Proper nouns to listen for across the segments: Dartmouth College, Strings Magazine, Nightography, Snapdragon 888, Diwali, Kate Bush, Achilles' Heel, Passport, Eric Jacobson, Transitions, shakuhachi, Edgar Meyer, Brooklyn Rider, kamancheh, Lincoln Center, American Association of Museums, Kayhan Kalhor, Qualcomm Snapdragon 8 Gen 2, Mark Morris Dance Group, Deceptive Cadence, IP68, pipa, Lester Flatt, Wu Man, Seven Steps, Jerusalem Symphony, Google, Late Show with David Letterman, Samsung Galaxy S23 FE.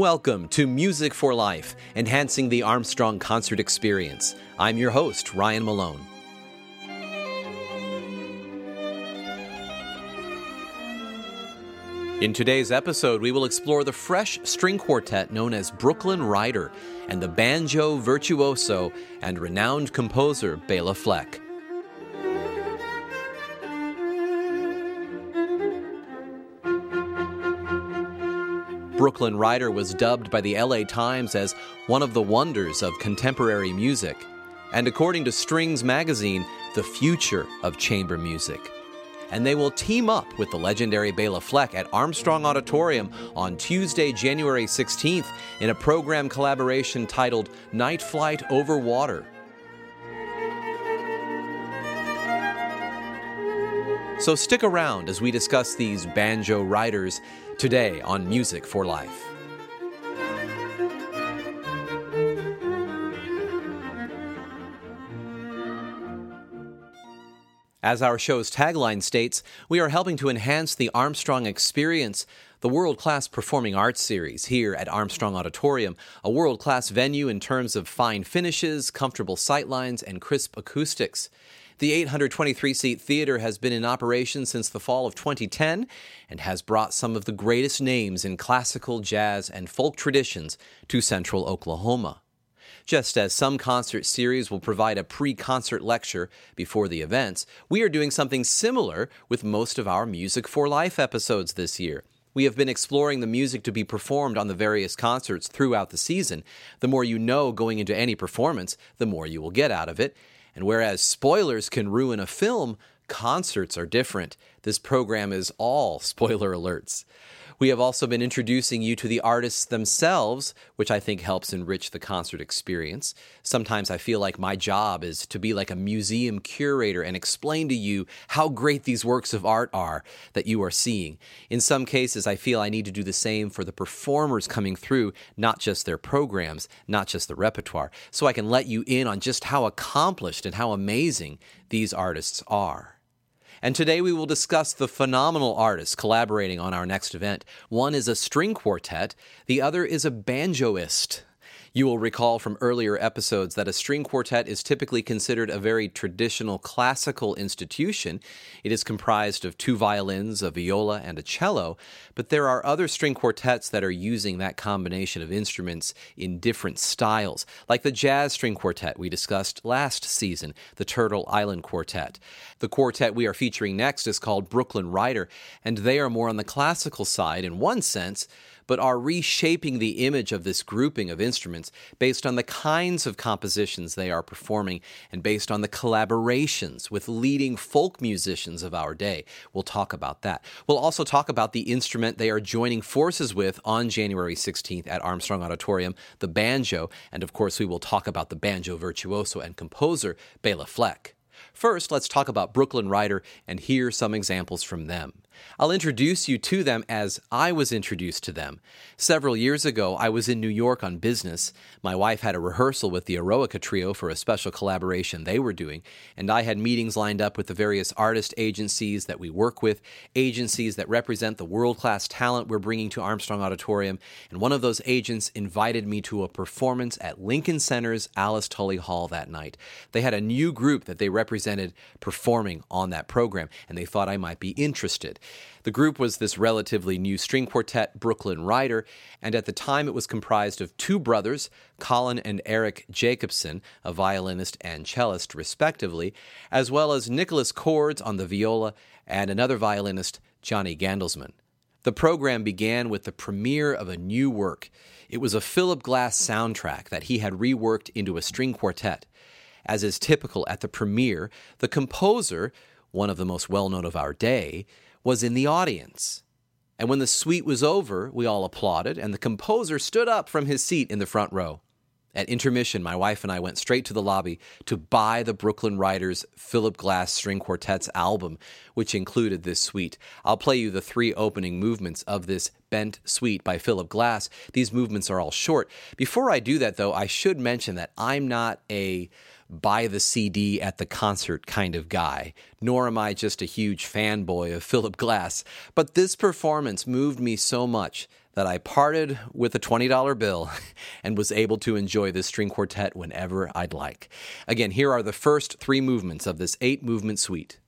Welcome to Music for Life, enhancing the Armstrong concert experience. I'm your host, Ryan Malone. In today's episode, we will explore the fresh string quartet known as Brooklyn Rider and the banjo virtuoso and renowned composer Bela Fleck. Brooklyn Rider was dubbed by the L.A. Times as one of the wonders of contemporary music, and according to Strings Magazine, the future of chamber music. And they will team up with the legendary Bela Fleck at Armstrong Auditorium on Tuesday, January 16th, in a program collaboration titled Night Flight Over Water. So stick around as we discuss these banjo riders today on Music for Life. As our show's tagline states, we are helping to enhance the Armstrong Experience, the world-class performing arts series here at Armstrong Auditorium, a world-class venue in terms of fine finishes, comfortable sightlines, and crisp acoustics. The 823-seat theater has been in operation since the fall of 2010 and has brought some of the greatest names in classical, jazz, and folk traditions to central Oklahoma. Just as some concert series will provide a pre-concert lecture before the events, we are doing something similar with most of our Music for Life episodes this year. We have been exploring the music to be performed on the various concerts throughout the season. The more you know going into any performance, the more you will get out of it. And whereas spoilers can ruin a film, concerts are different. This program is all spoiler alerts. We have also been introducing you to the artists themselves, which I think helps enrich the concert experience. Sometimes I feel like my job is to be like a museum curator and explain to you how great these works of art are that you are seeing. In some cases, I feel I need to do the same for the performers coming through, not just their programs, not just the repertoire, so I can let you in on just how accomplished and how amazing these artists are. And today we will discuss the phenomenal artists collaborating on our next event. One is a string quartet, the other is a banjoist. You will recall from earlier episodes that a string quartet is typically considered a very traditional classical institution. It is comprised of two violins, a viola, and a cello, but there are other string quartets that are using that combination of instruments in different styles, like the jazz string quartet we discussed last season, the Turtle Island Quartet. The quartet we are featuring next is called Brooklyn Rider, and they are more on the classical side in one sense, but are reshaping the image of this grouping of instruments based on the kinds of compositions they are performing and based on the collaborations with leading folk musicians of our day. We'll talk about that. We'll also talk about the instrument they are joining forces with on January 16th at Armstrong Auditorium, the banjo, and of course we will talk about the banjo virtuoso and composer, Bela Fleck. First, let's talk about Brooklyn Rider and hear some examples from them. I'll introduce you to them as I was introduced to them. Several years ago, I was in New York on business. My wife had a rehearsal with the Eroica Trio for a special collaboration they were doing, and I had meetings lined up with the various artist agencies that we work with, agencies that represent the world-class talent we're bringing to Armstrong Auditorium, and one of those agents invited me to a performance at Lincoln Center's Alice Tully Hall that night. They had a new group that they represented performing on that program, and they thought I might be interested. The group was this relatively new string quartet, Brooklyn Rider, and at the time it was comprised of two brothers, Colin and Eric Jacobson, a violinist and cellist respectively, as well as Nicholas Cords on the viola and another violinist, Johnny Gandelsman. The program began with the premiere of a new work. It was a Philip Glass soundtrack that he had reworked into a string quartet. As is typical at the premiere, the composer, one of the most well-known of our day, was in the audience. And when the suite was over, we all applauded, and the composer stood up from his seat in the front row. At intermission, my wife and I went straight to the lobby to buy the Brooklyn Riders Philip Glass String Quartet's album, which included this suite. I'll play you the three opening movements of this Bent Suite by Philip Glass. These movements are all short. Before I do that, though, I should mention that I'm not a buy the CD at the concert kind of guy, nor am I just a huge fanboy of Philip Glass, but this performance moved me so much that that I parted with a $20 bill and was able to enjoy this string quartet whenever I'd like. Again, here are the first three movements of this 8-movement suite.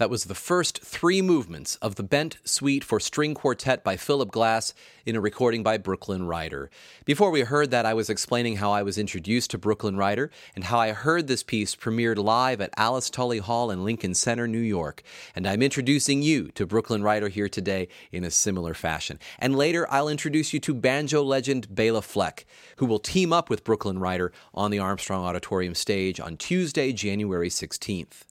That was the first three movements of the Bent Suite for String Quartet by Philip Glass in a recording by Brooklyn Rider. Before we heard that, I was explaining how I was introduced to Brooklyn Rider and how I heard this piece premiered live at Alice Tully Hall in Lincoln Center, New York. And I'm introducing you to Brooklyn Rider here today in a similar fashion. And later, I'll introduce you to banjo legend Bela Fleck, who will team up with Brooklyn Rider on the Armstrong Auditorium stage on Tuesday, January 16th.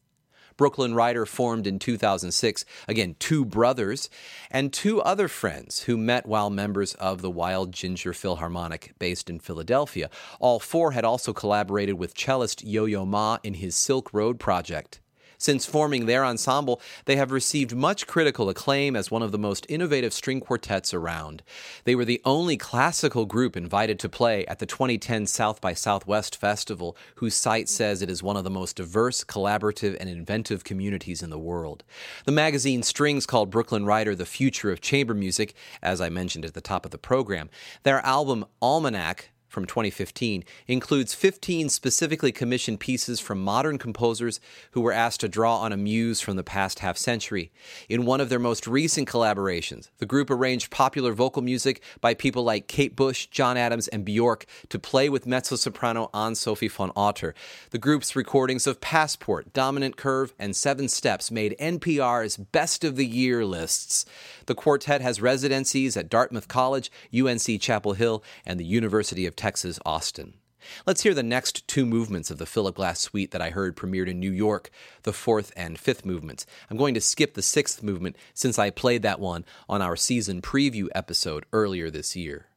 Brooklyn Rider formed in 2006, again, two brothers, and two other friends who met while members of the Wild Ginger Philharmonic based in Philadelphia. All four had also collaborated with cellist Yo-Yo Ma in his Silk Road project. Since forming their ensemble, they have received much critical acclaim as one of the most innovative string quartets around. They were the only classical group invited to play at the 2010 South by Southwest Festival, whose site says it is one of the most diverse, collaborative, and inventive communities in the world. The magazine Strings called Brooklyn Rider the future of chamber music, as I mentioned at the top of the program. Their album, Almanac, from 2015, includes 15 specifically commissioned pieces from modern composers who were asked to draw on a muse from the past half-century. In one of their most recent collaborations, the group arranged popular vocal music by people like Kate Bush, John Adams, and Bjork to play with mezzo-soprano Anne-Sophie von Otter. The group's recordings of Passport, Dominant Curve, and Seven Steps made NPR's Best of the Year lists. The quartet has residencies at Dartmouth College, UNC Chapel Hill, and the University of Texas, Austin. Let's hear the next two movements of the Philip Glass Suite that I heard premiered in New York, the fourth and fifth movements. I'm going to skip the sixth movement since I played that one on our season preview episode earlier this year.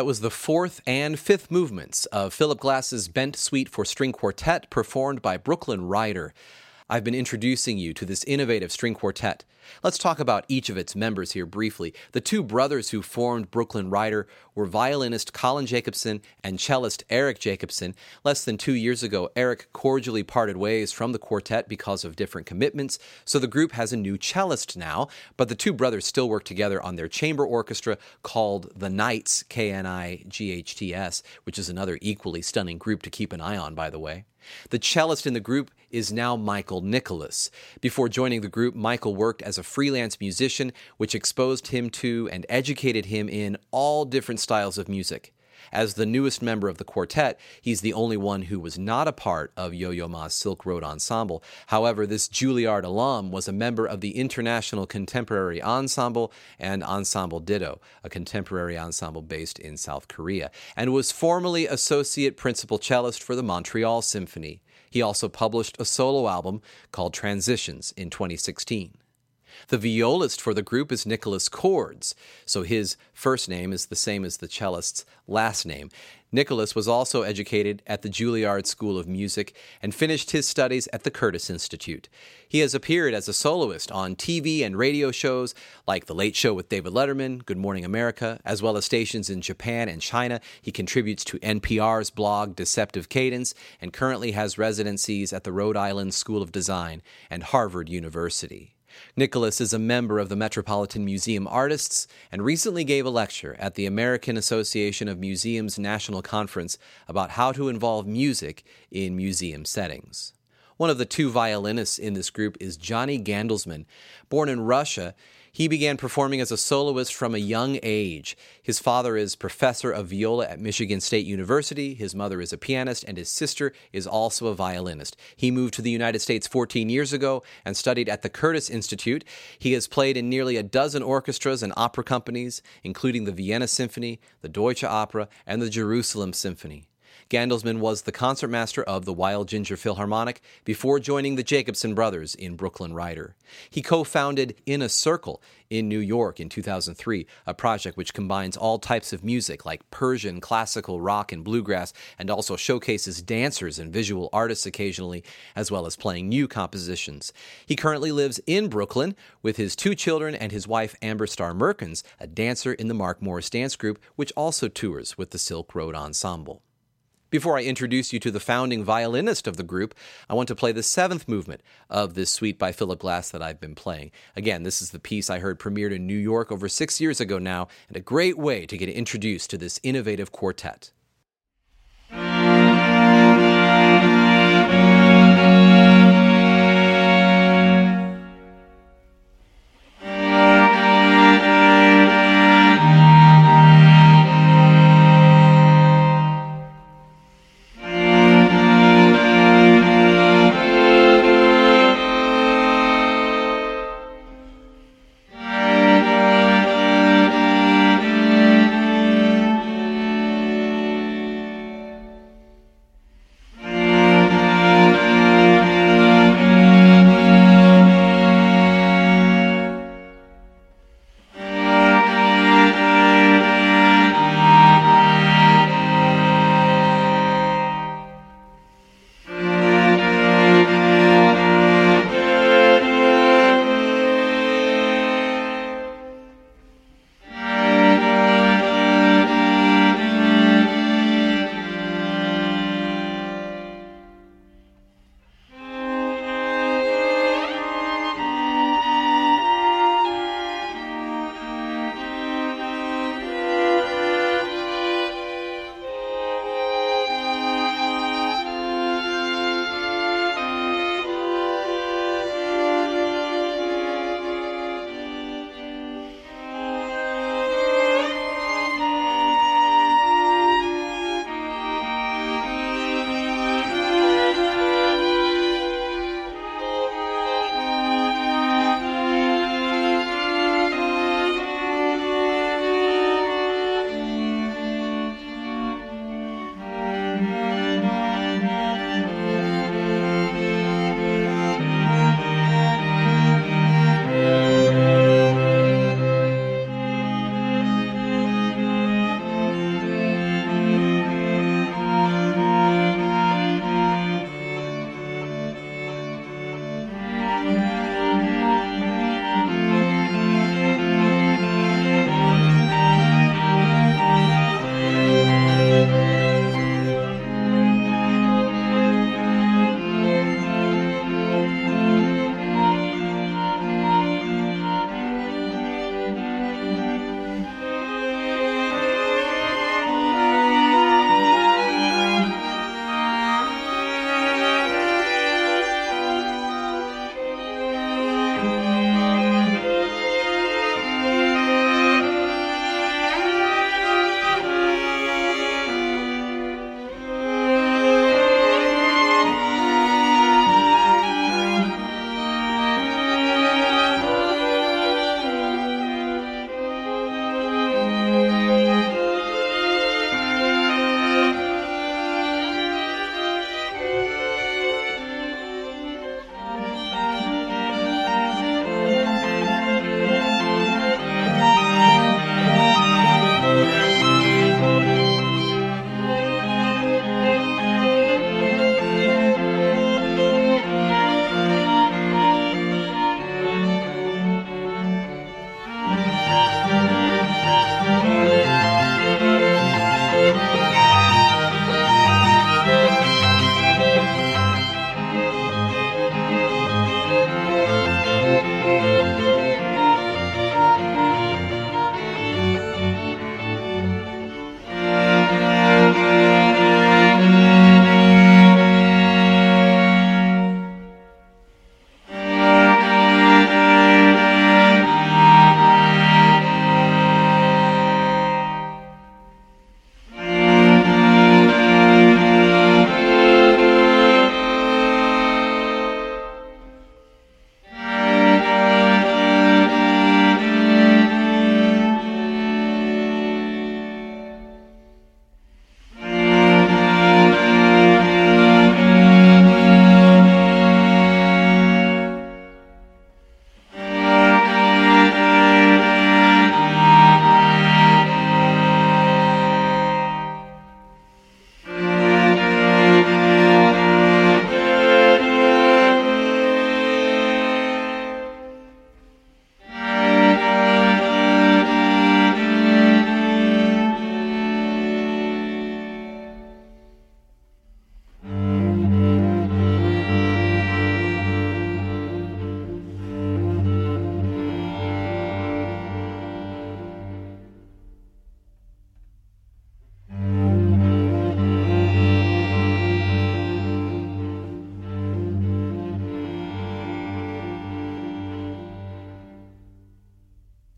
That was the fourth and fifth movements of Philip Glass's Bent Suite for String Quartet, performed by Brooklyn Rider. I've been introducing you to this innovative string quartet. Let's talk about each of its members here briefly. The two brothers who formed Brooklyn Rider were violinist Colin Jacobson and cellist Eric Jacobson. Less than 2 years ago, Eric cordially parted ways from the quartet because of different commitments, so the group has a new cellist now, but the two brothers still work together on their chamber orchestra called the Knights, Knights, which is another equally stunning group to keep an eye on, by the way. The cellist in the group is now Michael Nicholas. Before joining the group, Michael worked as a freelance musician, which exposed him to and educated him in all different styles of music. As the newest member of the quartet, he's the only one who was not a part of Yo-Yo Ma's Silk Road Ensemble. However, this Juilliard alum was a member of the International Contemporary Ensemble and Ensemble Ditto, a contemporary ensemble based in South Korea, and was formerly associate principal cellist for the Montreal Symphony. He also published a solo album called Transitions in 2016. The violist for the group is Nicholas Cords, so his first name is the same as the cellist's last name. Nicholas was also educated at the Juilliard School of Music and finished his studies at the Curtis Institute. He has appeared as a soloist on TV and radio shows like The Late Show with David Letterman, Good Morning America, as well as stations in Japan and China. He contributes to NPR's blog Deceptive Cadence and currently has residencies at the Rhode Island School of Design and Harvard University. Nicholas is a member of the Metropolitan Museum Artists and recently gave a lecture at the American Association of Museums National Conference about how to involve music in museum settings. One of the two violinists in this group is Johnny Gandelsman. Born in Russia, he began performing as a soloist from a young age. His father is professor of viola at Michigan State University, his mother is a pianist, and his sister is also a violinist. He moved to the United States 14 years ago and studied at the Curtis Institute. He has played in nearly a dozen orchestras and opera companies, including the Vienna Symphony, the Deutsche Oper, and the Jerusalem Symphony. Gandelsman was the concertmaster of the Wild Ginger Philharmonic before joining the Jacobson brothers in Brooklyn Rider. He co-founded In a Circle in New York in 2003, a project which combines all types of music like Persian, classical, rock, and bluegrass, and also showcases dancers and visual artists occasionally, as well as playing new compositions. He currently lives in Brooklyn with his two children and his wife Amber Starr Merkins, a dancer in the Mark Morris Dance Group, which also tours with the Silk Road Ensemble. Before I introduce you to the founding violinist of the group, I want to play the seventh movement of this suite by Philip Glass that I've been playing. Again, this is the piece I heard premiered in New York over 6 years ago now, and a great way to get introduced to this innovative quartet.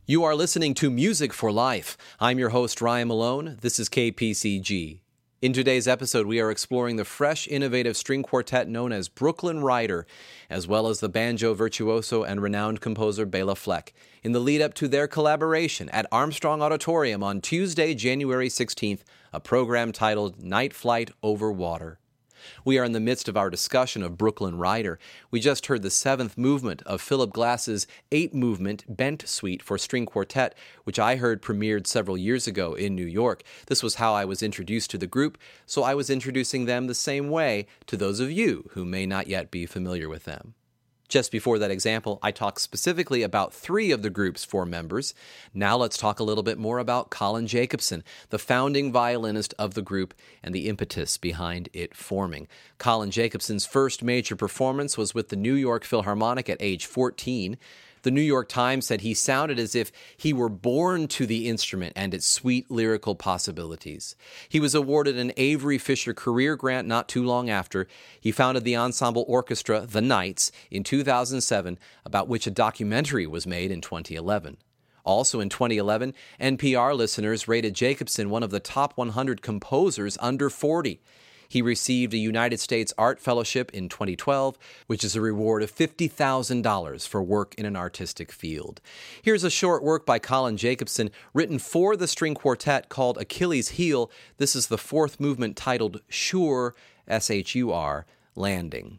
You are listening to Music for Life. I'm your host, Ryan Malone. This is KPCG. In today's episode, we are exploring the fresh, innovative string quartet known as Brooklyn Rider, as well as the banjo virtuoso and renowned composer Bela Fleck, in the lead-up to their collaboration at Armstrong Auditorium on Tuesday, January 16th, a program titled Night Flight Over Water. We are in the midst of our discussion of Brooklyn Rider. We just heard the seventh movement of Philip Glass's eight-movement Bent Suite for string quartet, which I heard premiered several years ago in New York. This was how I was introduced to the group, so I was introducing them the same way to those of you who may not yet be familiar with them. Just before that example, I talked specifically about three of the group's four members. Now let's talk a little bit more about Colin Jacobson, the founding violinist of the group and the impetus behind it forming. Colin Jacobson's first major performance was with the New York Philharmonic at age 14. The New York Times said he sounded as if he were born to the instrument and its sweet lyrical possibilities. He was awarded an Avery Fisher Career Grant not too long after. He founded the ensemble orchestra, the Knights, in 2007, about which a documentary was made in 2011. Also in 2011, NPR listeners rated Jacobson one of the top 100 composers under 40. He received a United States Art Fellowship in 2012, which is a reward of $50,000 for work in an artistic field. Here's a short work by Colin Jacobson, written for the string quartet, called Achilles' Heel. This is the fourth movement, titled Sure, S-H-U-R, Landing.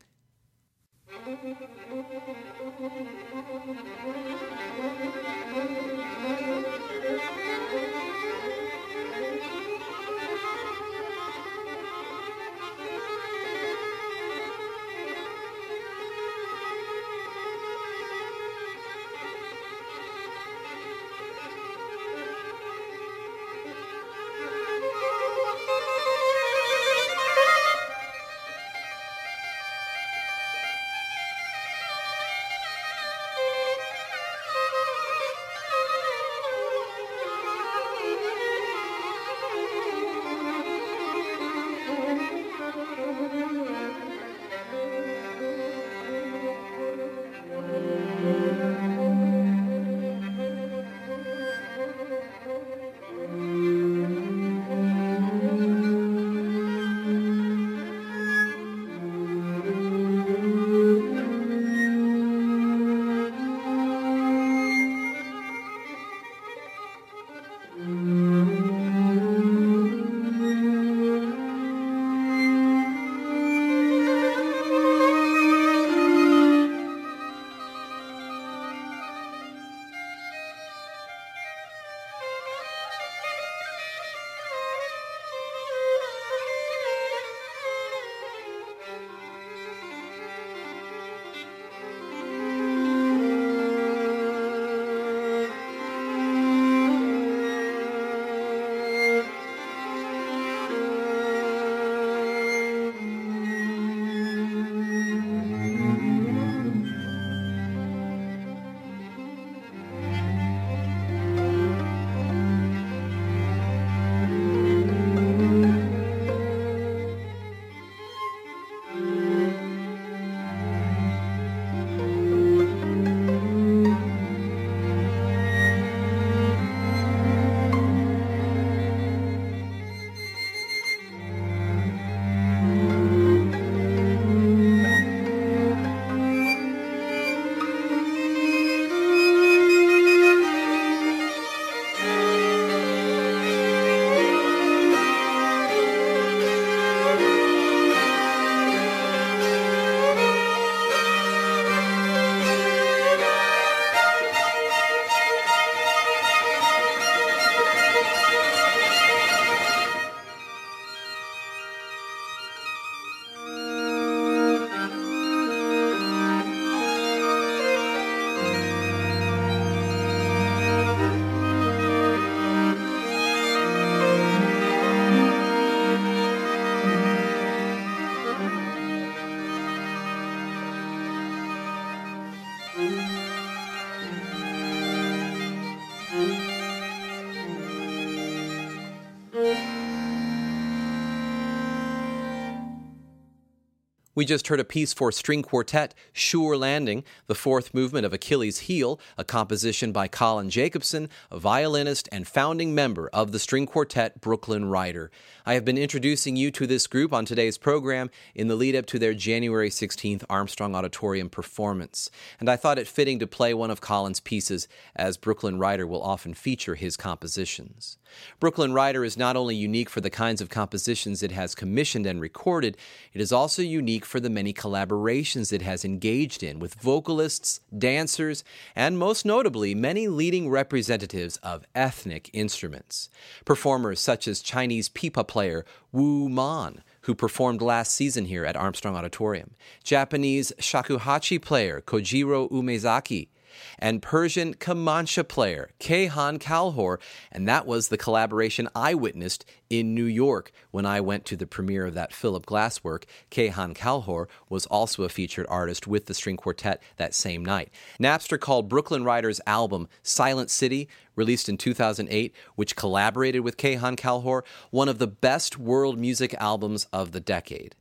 We just heard a piece for string quartet, Sure Landing, the fourth movement of Achilles' Heel, a composition by Colin Jacobson, a violinist and founding member of the string quartet Brooklyn Rider. I have been introducing you to this group on today's program in the lead-up to their January 16th Armstrong Auditorium performance, and I thought it fitting to play one of Colin's pieces, as Brooklyn Rider will often feature his compositions. Brooklyn Rider is not only unique for the kinds of compositions it has commissioned and recorded, it is also unique for the many collaborations it has engaged in with vocalists, dancers, and most notably, many leading representatives of ethnic instruments. Performers such as Chinese pipa player Wu Man, who performed last season here at Armstrong Auditorium, Japanese shakuhachi player Kojiro Umezaki, and Persian kamancheh player Kayhan Kalhor, and that was the collaboration I witnessed in New York when I went to the premiere of that Philip Glass work. Kayhan Kalhor was also a featured artist with the string quartet that same night. Napster called Brooklyn Rider's album Silent City, released in 2008, which collaborated with Kayhan Kalhor, one of the best world music albums of the decade.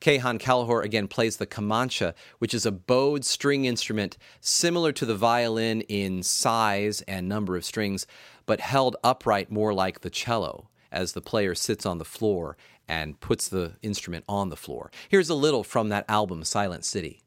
Kayhan Kalhor again plays the kamancheh, which is a bowed string instrument similar to the violin in size and number of strings, but held upright more like the cello as the player sits on the floor and puts the instrument on the floor. Here's a little from that album, Silent City.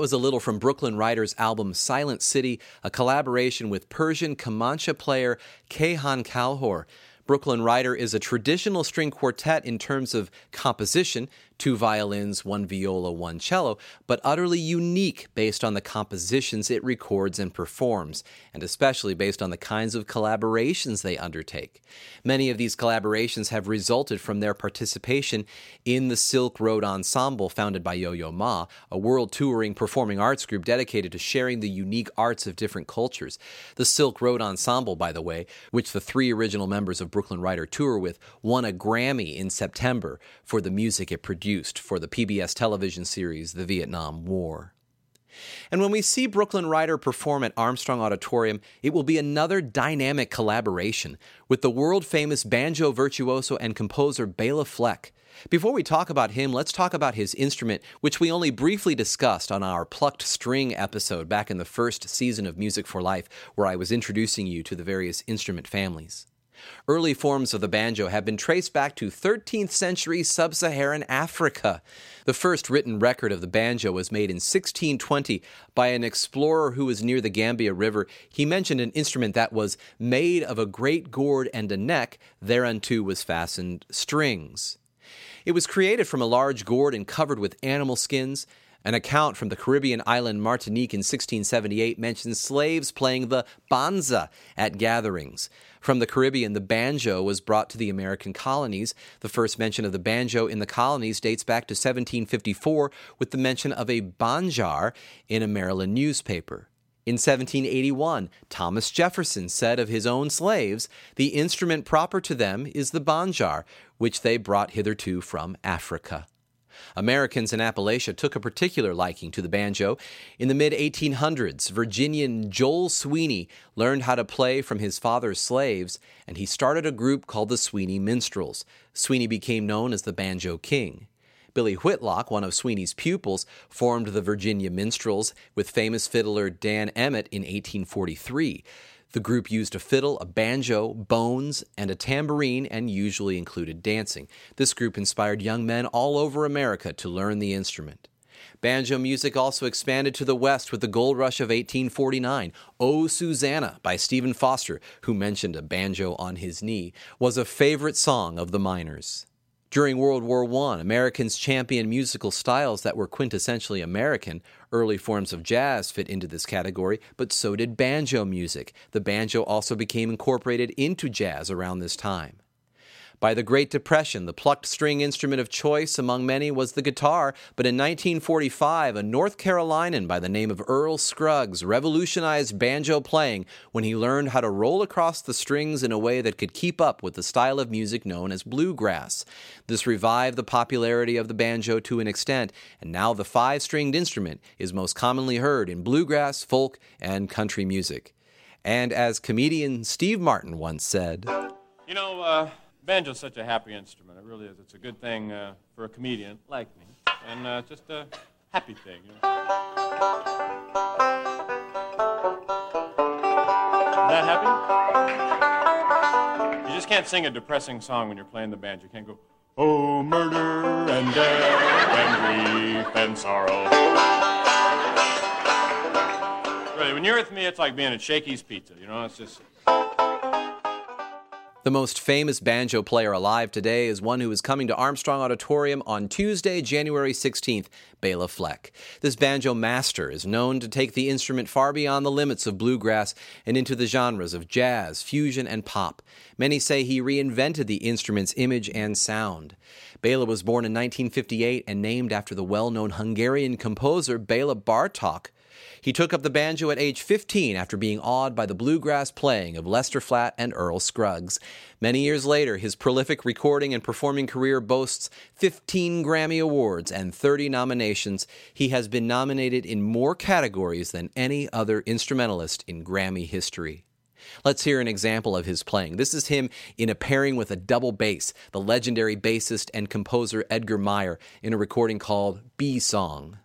That was a little from Brooklyn Rider's album Silent City, a collaboration with Persian kamancheh player Kayhan Kalhor. Brooklyn Rider is a traditional string quartet in terms of composition, 2 violins, 1 viola, 1 cello, but utterly unique based on the compositions it records and performs, and especially based on the kinds of collaborations they undertake. Many of these collaborations have resulted from their participation in the Silk Road Ensemble, founded by Yo-Yo Ma, a world-touring performing arts group dedicated to sharing the unique arts of different cultures. The Silk Road Ensemble, by the way, which the 3 original members of Brooklyn Rider tour with, won a Grammy in September for the music it produced for the PBS television series The Vietnam War. And when we see Brooklyn Rider perform at Armstrong Auditorium, it will be another dynamic collaboration with the world-famous banjo virtuoso and composer Bela Fleck. Before we talk about him, let's talk about his instrument, which we only briefly discussed on our Plucked String episode back in the first season of Music for Life, where I was introducing you to the various instrument families. Early forms of the banjo have been traced back to 13th century sub-Saharan Africa. The first written record of the banjo was made in 1620 by an explorer who was near the Gambia River. He mentioned an instrument that was made of a great gourd and a neck. Thereunto was fastened strings. It was created from a large gourd and covered with animal skins. An account from the Caribbean island Martinique in 1678 mentions slaves playing the banza at gatherings. From the Caribbean, the banjo was brought to the American colonies. The first mention of the banjo in the colonies dates back to 1754 with the mention of a banjar in a Maryland newspaper. In 1781, Thomas Jefferson said of his own slaves, "The instrument proper to them is the banjar, which they brought hitherto from Africa." Americans in Appalachia took a particular liking to the banjo. In the mid-1800s, Virginian Joel Sweeney learned how to play from his father's slaves, and he started a group called the Sweeney Minstrels. Sweeney became known as the Banjo King. Billy Whitlock, one of Sweeney's pupils, formed the Virginia Minstrels with famous fiddler Dan Emmett in 1843. The group used a fiddle, a banjo, bones, and a tambourine, and usually included dancing. This group inspired young men all over America to learn the instrument. Banjo music also expanded to the West with the gold rush of 1849. "Oh, Susanna" by Stephen Foster, who mentioned a banjo on his knee, was a favorite song of the miners. During World War I, Americans championed musical styles that were quintessentially American. Early forms of jazz fit into this category, but so did banjo music. The banjo also became incorporated into jazz around this time. By the Great Depression, the plucked string instrument of choice among many was the guitar, but in 1945, a North Carolinian by the name of Earl Scruggs revolutionized banjo playing when he learned how to roll across the strings in a way that could keep up with the style of music known as bluegrass. This revived the popularity of the banjo to an extent, and now the 5-stringed instrument is most commonly heard in bluegrass, folk, and country music. And as comedian Steve Martin once said, "You know, banjo's such a happy instrument. It really is. It's a good thing for a comedian like me, and just a happy thing, you know? Isn't that happy? You just can't sing a depressing song when you're playing the banjo. You can't go, oh, murder and death and grief and sorrow. Really, when you're with me, it's like being at Shakey's Pizza, you know? It's just... The most famous banjo player alive today is one who is coming to Armstrong Auditorium on Tuesday, January 16th, Bela Fleck. This banjo master is known to take the instrument far beyond the limits of bluegrass and into the genres of jazz, fusion, and pop. Many say he reinvented the instrument's image and sound. Bela was born in 1958 and named after the well-known Hungarian composer Bela Bartók. He took up the banjo at age 15 after being awed by the bluegrass playing of Lester Flatt and Earl Scruggs. Many years later, his prolific recording and performing career boasts 15 Grammy Awards and 30 nominations. He has been nominated in more categories than any other instrumentalist in Grammy history. Let's hear an example of his playing. This is him in a pairing with a double bass, the legendary bassist and composer Edgar Meyer, in a recording called B-Song.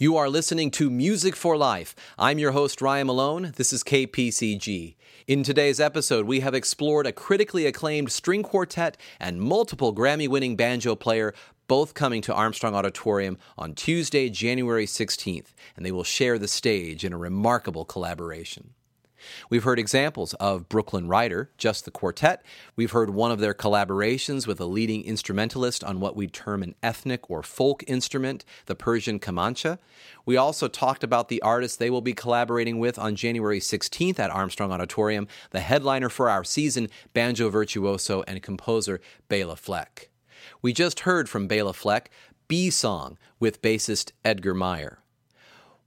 You are listening to Music for Life. I'm your host, Ryan Malone. This is KPCG. In today's episode, we have explored a critically acclaimed string quartet and multiple Grammy-winning banjo player, both coming to Armstrong Auditorium on Tuesday, January 16th, and they will share the stage in a remarkable collaboration. We've heard examples of Brooklyn Rider, just the quartet. We've heard one of their collaborations with a leading instrumentalist on what we'd term an ethnic or folk instrument, the Persian kamancheh. We also talked about the artist they will be collaborating with on January 16th at Armstrong Auditorium, the headliner for our season, banjo virtuoso and composer Bela Fleck. We just heard from Bela Fleck, B-Song, with bassist Edgar Meyer.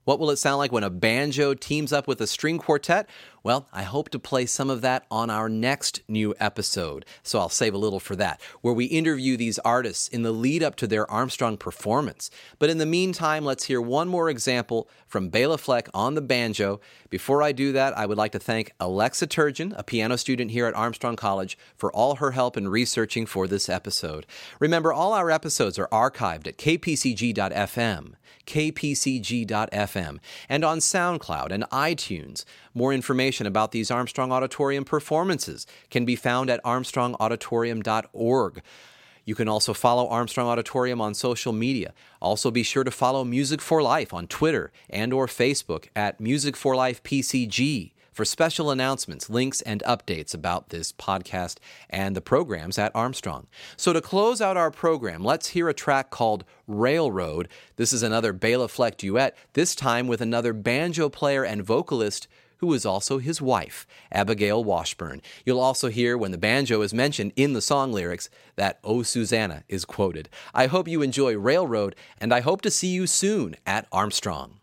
What will it sound like when a banjo teams up with a string quartet? Well, I hope to play some of that on our next new episode, so I'll save a little for that, where we interview these artists in the lead up to their Armstrong performance. But in the meantime, let's hear one more example from Bela Fleck on the banjo. Before I do that, I would like to thank Alexa Turgeon, a piano student here at Armstrong College, for all her help in researching for this episode. Remember, all our episodes are archived at kpcg.fm. kpcg.fm, and on SoundCloud and iTunes. More information about these Armstrong Auditorium performances can be found at armstrongauditorium.org. You can also follow Armstrong Auditorium on social media. Also be sure to follow Music for Life on Twitter and or Facebook at Music for Life PCG for special announcements, links, and updates about this podcast and the programs at Armstrong. So to close out our program, let's hear a track called Railroad. This is another Bela Fleck duet, this time with another banjo player and vocalist who is also his wife, Abigail Washburn. You'll also hear, when the banjo is mentioned in the song lyrics, that "Oh Susanna" is quoted. I hope you enjoy Railroad, and I hope to see you soon at Armstrong.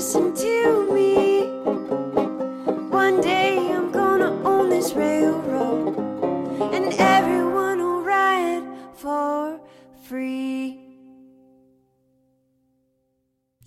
listen to me. One day I'm gonna own this railroad, and everyone will ride for free.